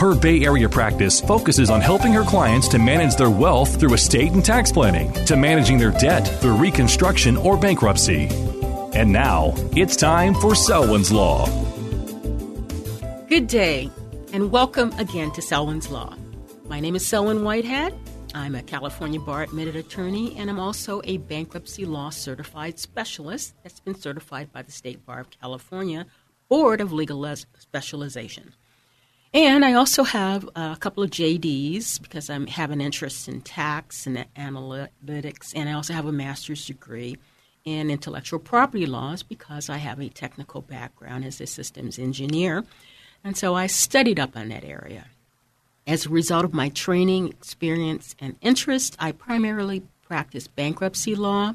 Her Bay Area practice focuses on helping her clients to manage their wealth through estate and tax planning, to managing their debt through reconstruction or bankruptcy. And now, it's time for Selwyn's Law. Good day, and welcome again to Selwyn's Law. My name is Selwyn Whitehead. I'm a California Bar Admitted Attorney, and I'm also a Bankruptcy Law Certified Specialist that's been certified by the State Bar of California Board of Legal Specialization. And I also have a couple of JDs because I have an interest in tax and analytics, and I also have a master's degree in intellectual property laws because I have a technical background as a systems engineer, and so I studied up on that area. As a result of my training, experience, and interest, I primarily practice bankruptcy law,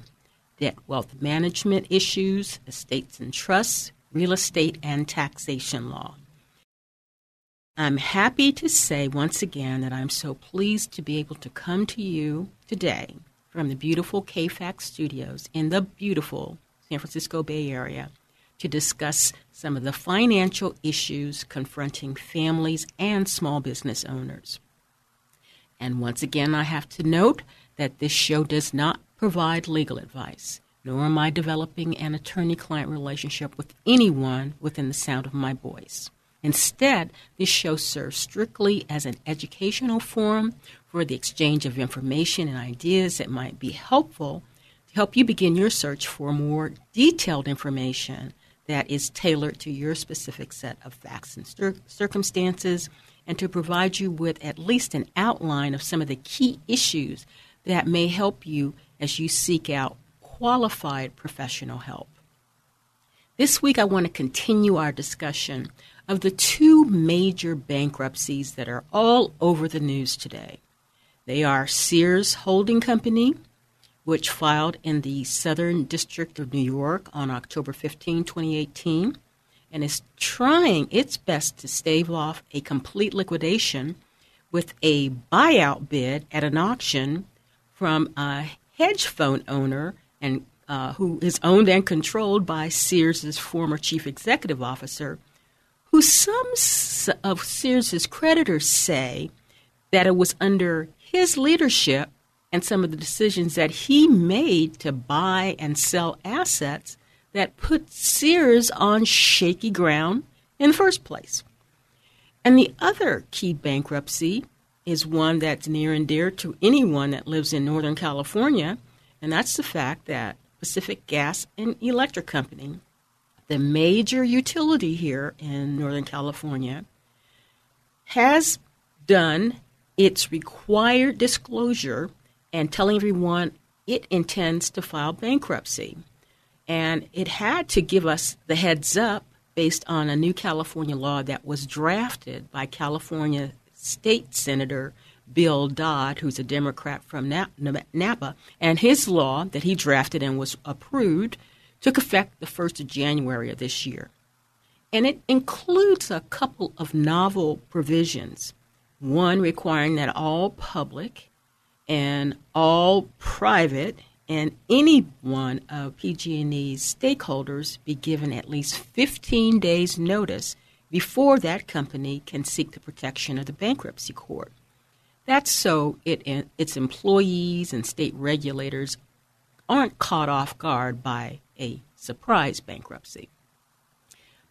debt wealth management issues, estates and trusts, real estate, and taxation law. I'm happy to say once again that I'm so pleased to be able to come to you today from the beautiful KFAC studios in the beautiful San Francisco Bay Area to discuss some of the financial issues confronting families and small business owners. And once again, I have to note that this show does not provide legal advice, nor am I developing an attorney-client relationship with anyone within the sound of my voice. Instead, this show serves strictly as an educational forum for the exchange of information and ideas that might be helpful to help you begin your search for more detailed information that is tailored to your specific set of facts and circumstances, and to provide you with at least an outline of some of the key issues that may help you as you seek out qualified professional help. This week, I want to continue our discussion of the two major bankruptcies that are all over the news today. They are Sears Holding Company, which filed in the Southern District of New York on October 15, 2018, and is trying its best to stave off a complete liquidation with a buyout bid at an auction from a hedge fund owner and who is owned and controlled by Sears' former chief executive officer, who some of Sears' creditors say that it was under his leadership and some of the decisions that he made to buy and sell assets that put Sears on shaky ground in the first place. And the other key bankruptcy is one that's near and dear to anyone that lives in Northern California, and that's the fact that Pacific Gas and Electric Company, the major utility here in Northern California, has done its required disclosure and telling everyone it intends to file bankruptcy. And it had to give us the heads up based on a new California law that was drafted by California State Senator Bill Dodd, who's a Democrat from Napa, and his law that he drafted and was approved took effect the 1st of January of this year. And it includes a couple of novel provisions, one requiring that all public and all private and any one of PG&E's stakeholders be given at least 15 days' notice before that company can seek the protection of the bankruptcy court. That's so its employees and state regulators aren't caught off guard by a surprise bankruptcy.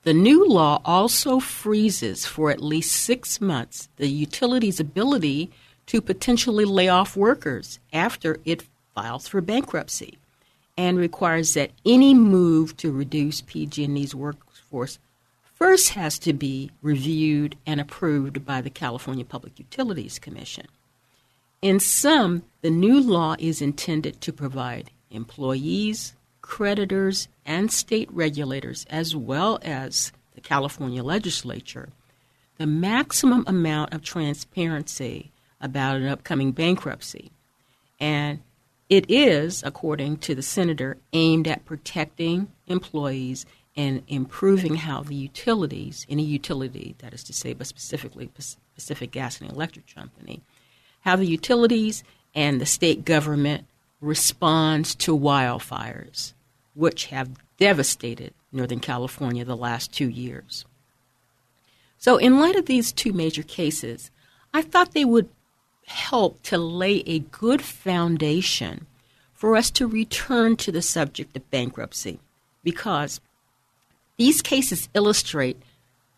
The new law also freezes for at least 6 months the utility's ability to potentially lay off workers after it files for bankruptcy. and requires that any move to reduce PG&E's workforce first has to be reviewed and approved by the California Public Utilities Commission. In sum, the new law is intended to provide employees, creditors, and state regulators, as well as the California legislature, the maximum amount of transparency about an upcoming bankruptcy. And it is, according to the senator, aimed at protecting employees and improving how the utilities, any utility, that is to say, but specifically Pacific Gas and Electric Company, how the utilities and the state government responds to wildfires, which have devastated Northern California the last 2 years. So in light of these two major cases, I thought they would help to lay a good foundation for us to return to the subject of bankruptcy, because these cases illustrate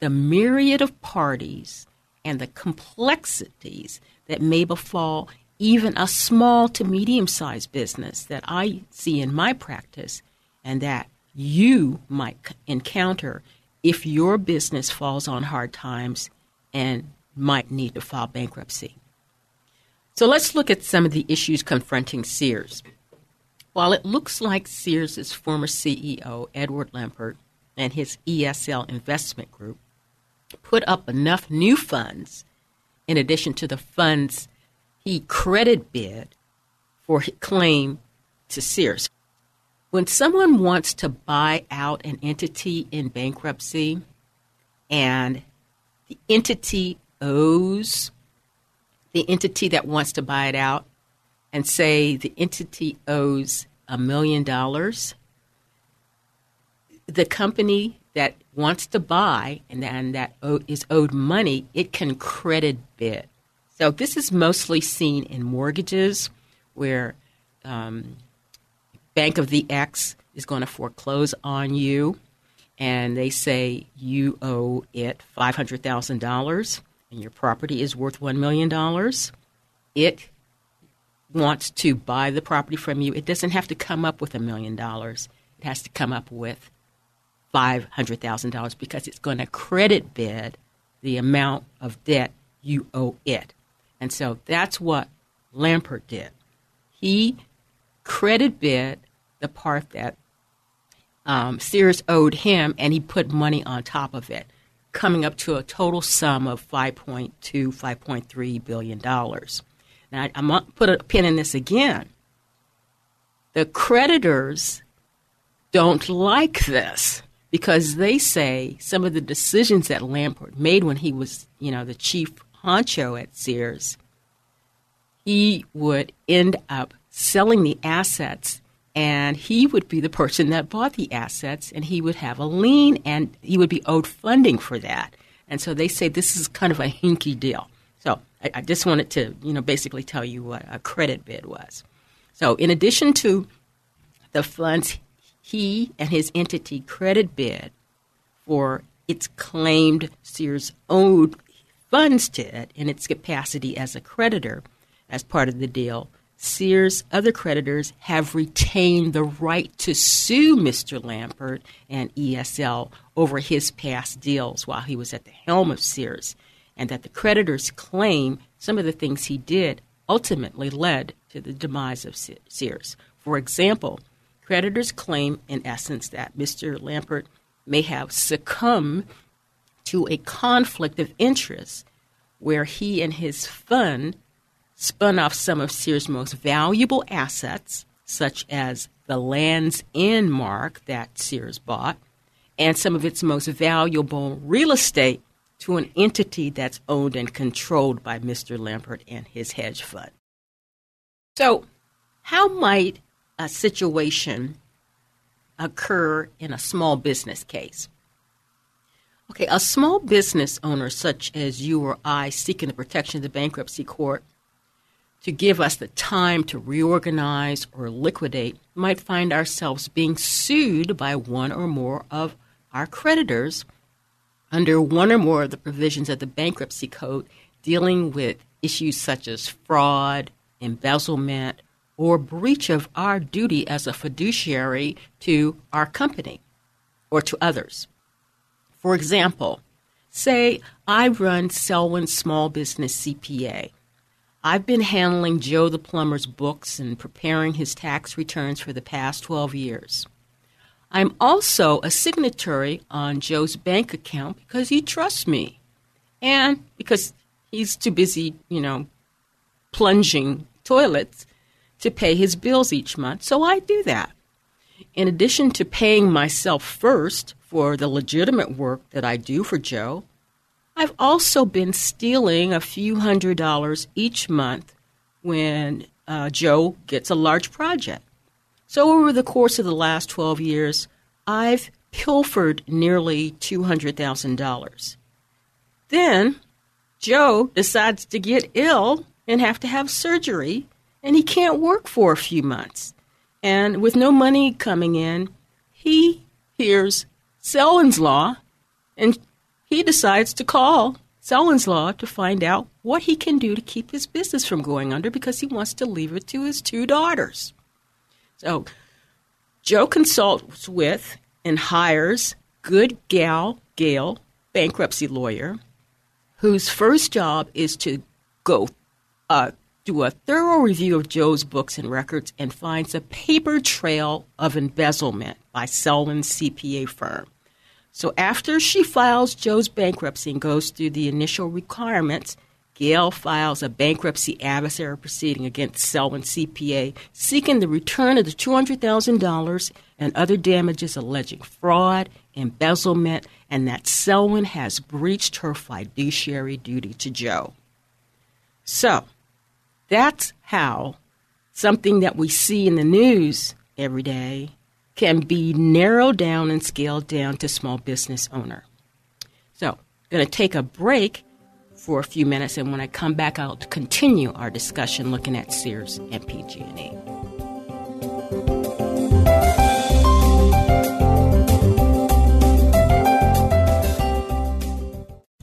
the myriad of parties and the complexities that may befall even a small to medium-sized business that I see in my practice and that you might encounter if your business falls on hard times and might need to file bankruptcy. So let's look at some of the issues confronting Sears. While it looks like Sears' former CEO, Edward Lampert, and his ESL investment group put up enough new funds, in addition to the funds he credit bid for his claim to Sears. When someone wants to buy out an entity in bankruptcy and the entity owes the entity that wants to buy it out, and say the entity owes $1 million, the company that wants to buy and that is owed money, it can credit bid. So this is mostly seen in mortgages where Bank of the X is going to foreclose on you, and they say you owe it $500,000. And your property is worth $1 million, it wants to buy the property from you. It doesn't have to come up with $1 million. It has to come up with $500,000 because it's going to credit bid the amount of debt you owe it. And so that's what Lampert did. He credit bid the part that Sears owed him, and he put money on top of it, coming up to a total sum of $5.2, $5.3 billion. Now, I'm going to put a pin in this again. The creditors don't like this because they say some of the decisions that Lampert made when he was, the chief honcho at Sears, he would end up selling the assets, and he would be the person that bought the assets, and he would have a lien, and he would be owed funding for that. And so they say this is kind of a hinky deal. So I just wanted to, basically tell you what a credit bid was. So in addition to the funds he and his entity credit bid for its claimed Sears owed funds to it in its capacity as a creditor as part of the deal, Sears' other creditors have retained the right to sue Mr. Lampert and ESL over his past deals while he was at the helm of Sears, and that the creditors claim some of the things he did ultimately led to the demise of Sears. For example, creditors claim, in essence, that Mr. Lampert may have succumbed to a conflict of interest where he and his fund spun off some of Sears' most valuable assets, such as the Lands End mark that Sears bought, and some of its most valuable real estate to an entity that's owned and controlled by Mr. Lampert and his hedge fund. So how might a situation occur in a small business case? Okay, a small business owner such as you or I seeking the protection of the bankruptcy court to give us the time to reorganize or liquidate might find ourselves being sued by one or more of our creditors under one or more of the provisions of the bankruptcy code dealing with issues such as fraud, embezzlement, or breach of our duty as a fiduciary to our company or to others. For example, say I run Selwyn Small Business CPA. I've been handling Joe the plumber's books and preparing his tax returns for the past 12 years. I'm also a signatory on Joe's bank account because he trusts me and because he's too busy, plunging toilets to pay his bills each month, so I do that. In addition to paying myself first for the legitimate work that I do for Joe, I've also been stealing a few $100s each month when Joe gets a large project. So over the course of the last 12 years, I've pilfered nearly $200,000. Then Joe decides to get ill and have to have surgery, and he can't work for a few months. And with no money coming in, he hears Selwyn's Law, and he decides to call Selwyn's Law to find out what he can do to keep his business from going under because he wants to leave it to his two daughters. So Joe consults with and hires Good Gal Gale, bankruptcy lawyer, whose first job is to go do a thorough review of Joe's books and records and finds a paper trail of embezzlement by Selwyn's CPA firm. So after she files Joe's bankruptcy and goes through the initial requirements, Gail files a bankruptcy adversary proceeding against Selwyn CPA, seeking the return of the $200,000 and other damages alleging fraud, embezzlement, and that Selwyn has breached her fiduciary duty to Joe. So that's how something that we see in the news every day can be narrowed down and scaled down to small business owner. So going to take a break for a few minutes, and when I come back, I'll continue our discussion looking at Sears and PG&E.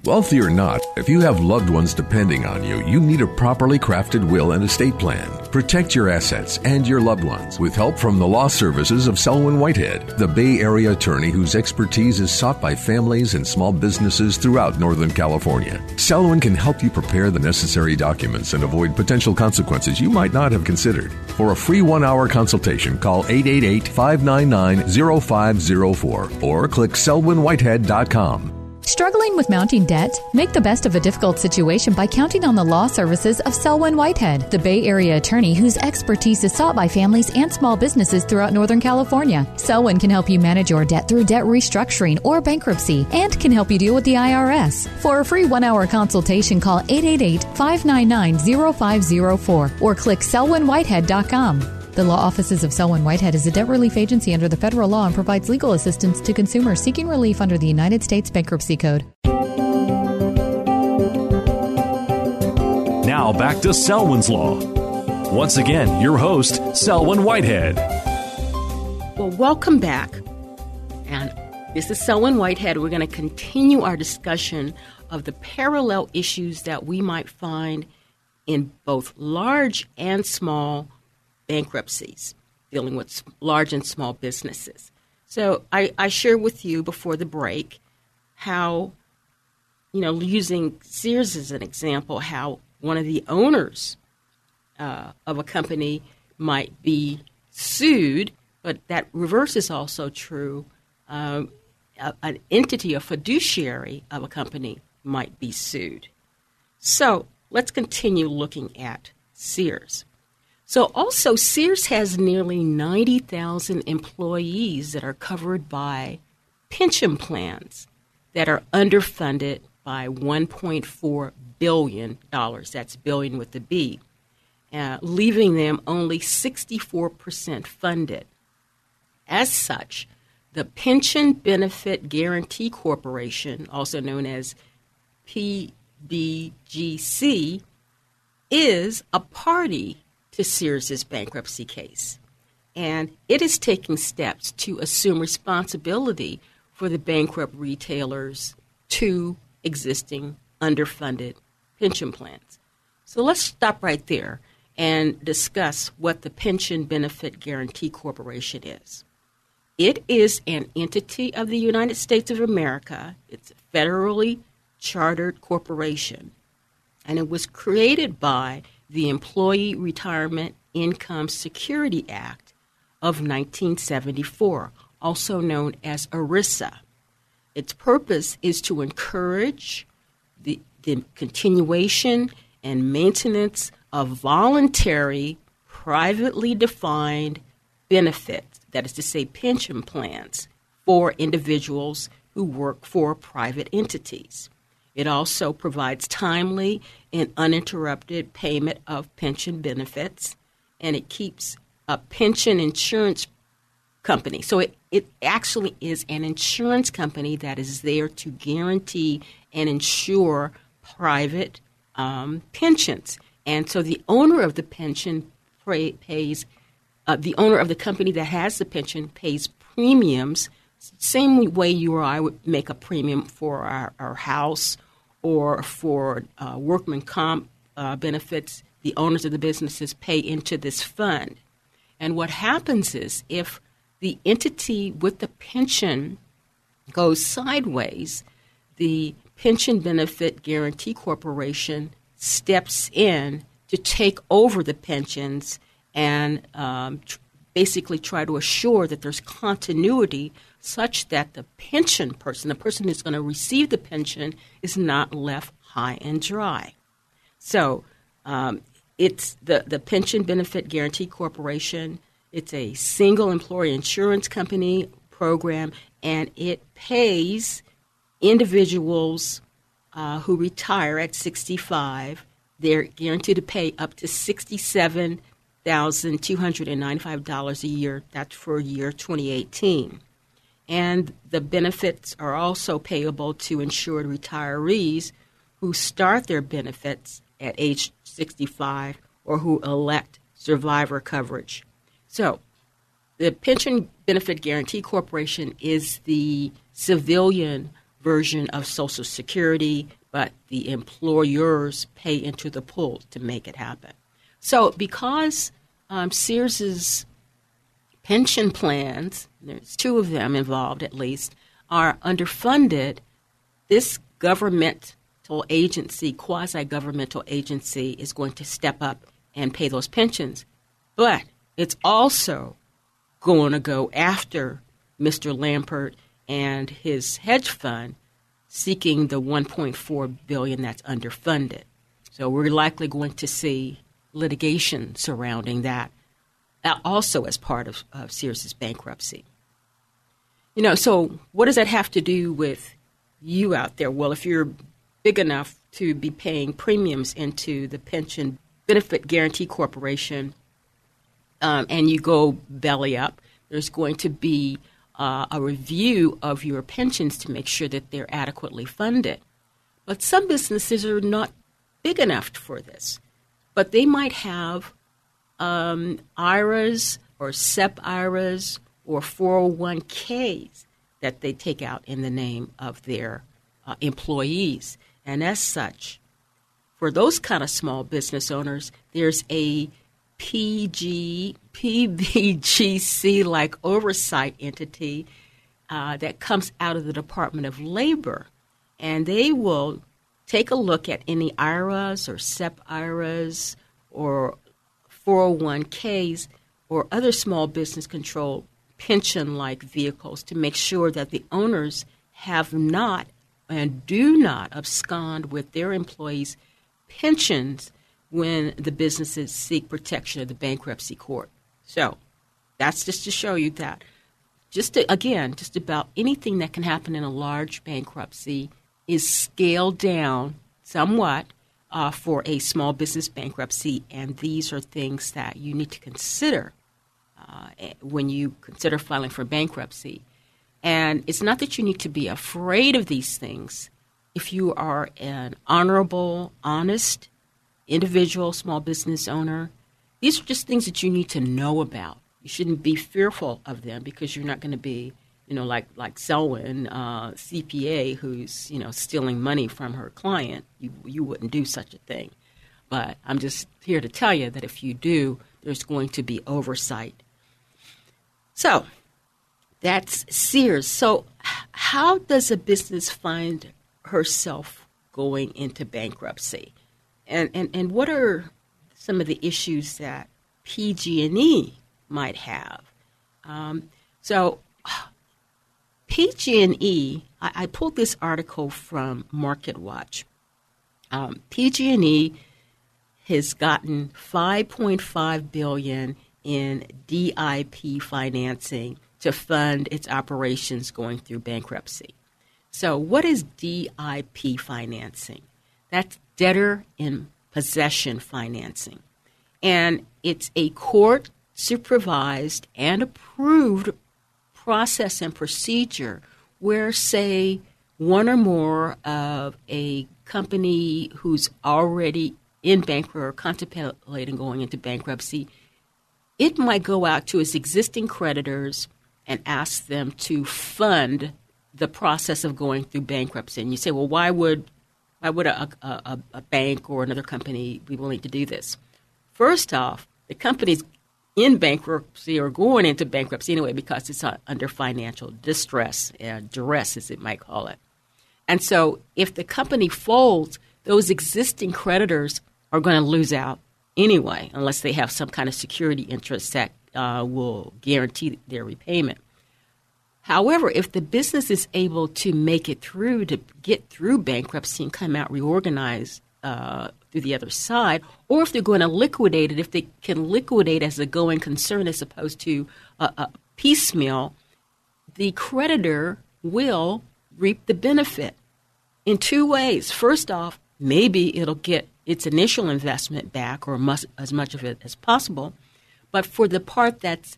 Wealthy or not, if you have loved ones depending on you, you need a properly crafted will and estate plan. Protect your assets and your loved ones with help from the law services of Selwyn Whitehead, the Bay Area attorney whose expertise is sought by families and small businesses throughout Northern California. Selwyn can help you prepare the necessary documents and avoid potential consequences you might not have considered. For a free 1-hour consultation, call 888-599-0504 or click selwynwhitehead.com. Struggling with mounting debt? Make the best of a difficult situation by counting on the law services of Selwyn Whitehead, the Bay Area attorney whose expertise is sought by families and small businesses throughout Northern California. Selwyn can help you manage your debt through debt restructuring or bankruptcy and can help you deal with the IRS. For a free 1-hour consultation, call 888-599-0504 or click selwynwhitehead.com. The Law Offices of Selwyn Whitehead is a debt relief agency under the federal law and provides legal assistance to consumers seeking relief under the United States Bankruptcy Code. Now back to Selwyn's Law. Once again, your host, Selwyn Whitehead. Well, welcome back. And this is Selwyn Whitehead. We're going to continue our discussion of the parallel issues that we might find in both large and small bankruptcies, dealing with large and small businesses. So I shared with you before the break how, using Sears as an example, how one of the owners of a company might be sued, but that reverse is also true. An entity, a fiduciary of a company might be sued. So let's continue looking at Sears. So also, Sears has nearly 90,000 employees that are covered by pension plans that are underfunded by $1.4 billion. That's billion with a B, leaving them only 64% funded. As such, the Pension Benefit Guarantee Corporation, also known as PBGC, is a party to Sears' bankruptcy case, and it is taking steps to assume responsibility for the bankrupt retailer's two existing underfunded pension plans. So let's stop right there and discuss what the Pension Benefit Guarantee Corporation is. It is an entity of the United States of America. It's a federally chartered corporation, and it was created by the Employee Retirement Income Security Act of 1974, also known as ERISA. Its purpose is to encourage the continuation and maintenance of voluntary, privately defined benefits, that is to say pension plans, for individuals who work for private entities. It also provides timely and uninterrupted payment of pension benefits, and it keeps a pension insurance company. So it actually is an insurance company that is there to guarantee and insure private pensions. And so the owner of the pension pays, the owner of the company that has the pension pays premiums, same way you or I would make a premium for our house or for workman comp benefits. The owners of the businesses pay into this fund. And what happens is if the entity with the pension goes sideways, the Pension Benefit Guarantee Corporation steps in to take over the pensions and basically try to assure that there's continuity such that the pension person, the person who's going to receive the pension, is not left high and dry. So it's the Pension Benefit Guarantee Corporation. It's a single employer insurance company program, and it pays individuals who retire at 65, they're guaranteed to pay up to $67,295 a year. That's for year 2018. And the benefits are also payable to insured retirees who start their benefits at age 65 or who elect survivor coverage. So the Pension Benefit Guarantee Corporation is the civilian version of Social Security, but the employers pay into the pool to make it happen. So because Sears's pension plans, there's two of them involved at least, are underfunded, this governmental agency, quasi-governmental agency, is going to step up and pay those pensions. But it's also going to go after Mr. Lampert and his hedge fund, seeking the $1.4 billion that's underfunded. So we're likely going to see litigation surrounding that, also as part of Sears's bankruptcy. You know, so what does that have to do with you out there? Well, if you're big enough to be paying premiums into the Pension Benefit Guarantee Corporation and you go belly up, there's going to be a review of your pensions to make sure that they're adequately funded. But some businesses are not big enough for this. But they might have IRAs or SEP IRAs or 401ks that they take out in the name of their employees. And as such, for those kind of small business owners, there's a PBGC-like oversight entity that comes out of the Department of Labor, and they will take a look at any IRAs or SEP IRAs or 401ks or other small business control pension-like vehicles to make sure that the owners have not and do not abscond with their employees' pensions when the businesses seek protection of the bankruptcy court. So that's just to show you that, just about anything that can happen in a large bankruptcy is scaled down somewhat for a small business bankruptcy, and these are things that you need to consider when you consider filing for bankruptcy. And it's not that you need to be afraid of these things. If you are an honorable, honest individual, small business owner, these are just things that you need to know about. You shouldn't be fearful of them because you're not going to be, like Selwyn, CPA, who's, stealing money from her client. You wouldn't do such a thing. But I'm just here to tell you that if you do, there's going to be oversight. So that's Sears. So how does a business find herself going into bankruptcy? And what are some of the issues that PG&E might have? So PG&E, I pulled this article from MarketWatch. PG&E has gotten $5.5 billion in DIP financing to fund its operations going through bankruptcy. So what is DIP financing? That's debtor in possession financing. And it's a court-supervised and approved process and procedure where, say, one or more of a company who's already in bankruptcy or contemplating going into bankruptcy, it might go out to its existing creditors and ask them to fund the process of going through bankruptcy. And you say, well, why would a bank or another company be willing to do this? First off, the company's in bankruptcy or going into bankruptcy anyway because it's under financial distress, duress as it might call it. And so if the company folds, those existing creditors are going to lose out anyway, unless they have some kind of security interest that will guarantee their repayment. However, if the business is able to make it through, to get through bankruptcy and come out reorganized through the other side, or if they're going to liquidate it, if they can liquidate as a going concern as opposed to a piecemeal, the creditor will reap the benefit in two ways. First off, maybe it'll get its initial investment back or as much of it as possible. But for the part that's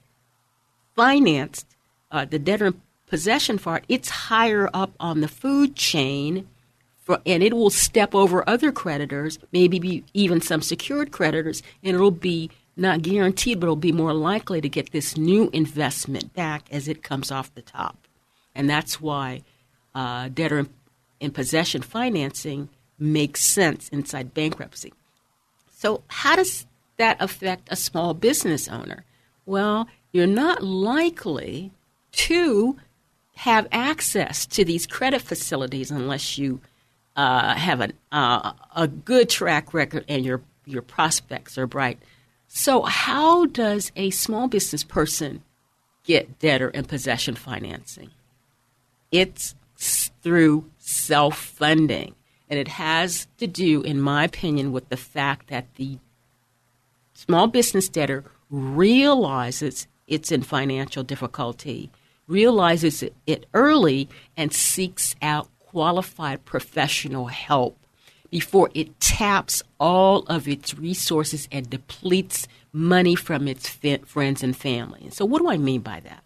financed, the debtor in possession part, it's higher up on the food chain, and it will step over other creditors, maybe even some secured creditors, and it'll be not guaranteed, but it'll be more likely to get this new investment back as it comes off the top. And that's why debtor in possession financing makes sense inside bankruptcy. So how does that affect a small business owner? Well, you're not likely to have access to these credit facilities unless you have a good track record and your prospects are bright. So how does a small business person get debtor in possession financing? It's through self-funding. And it has to do, in my opinion, with the fact that the small business debtor realizes it's in financial difficulty, realizes it early, and seeks out qualified professional help before it taps all of its resources and depletes money from its friends and family. So what do I mean by that?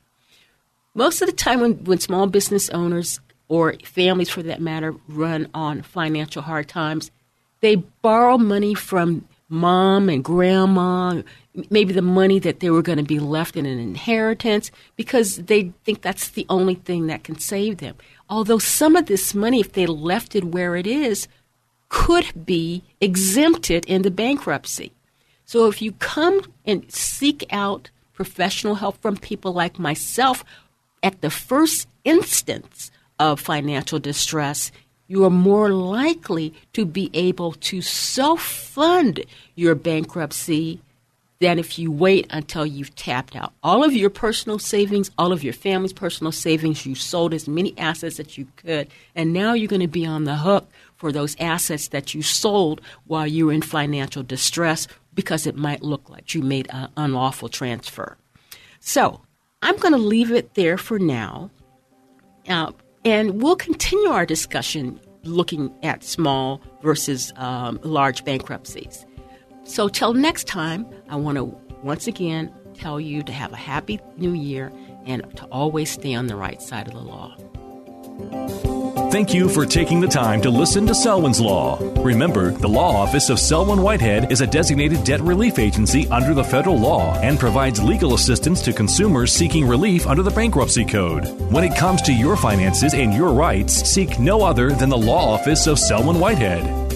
Most of the time when small business owners or families, for that matter, run on financial hard times, they borrow money from mom and grandma, maybe the money that they were going to be left in an inheritance, because they think that's the only thing that can save them. Although some of this money, if they left it where it is, could be exempted into bankruptcy. So if you come and seek out professional help from people like myself at the first instance of financial distress, you are more likely to be able to self-fund your bankruptcy than if you wait until you've tapped out all of your personal savings, all of your family's personal savings. You sold as many assets that you could, and now you're going to be on the hook for those assets that you sold while you were in financial distress because it might look like you made an unlawful transfer. So I'm going to leave it there for now. And we'll continue our discussion looking at small versus large bankruptcies. So till next time, I want to once again tell you to have a happy new year and to always stay on the right side of the law. Thank you for taking the time to listen to Selwyn's Law. Remember, the Law Office of Selwyn Whitehead is a designated debt relief agency under the federal law and provides legal assistance to consumers seeking relief under the bankruptcy code. When it comes to your finances and your rights, seek no other than the Law Office of Selwyn Whitehead.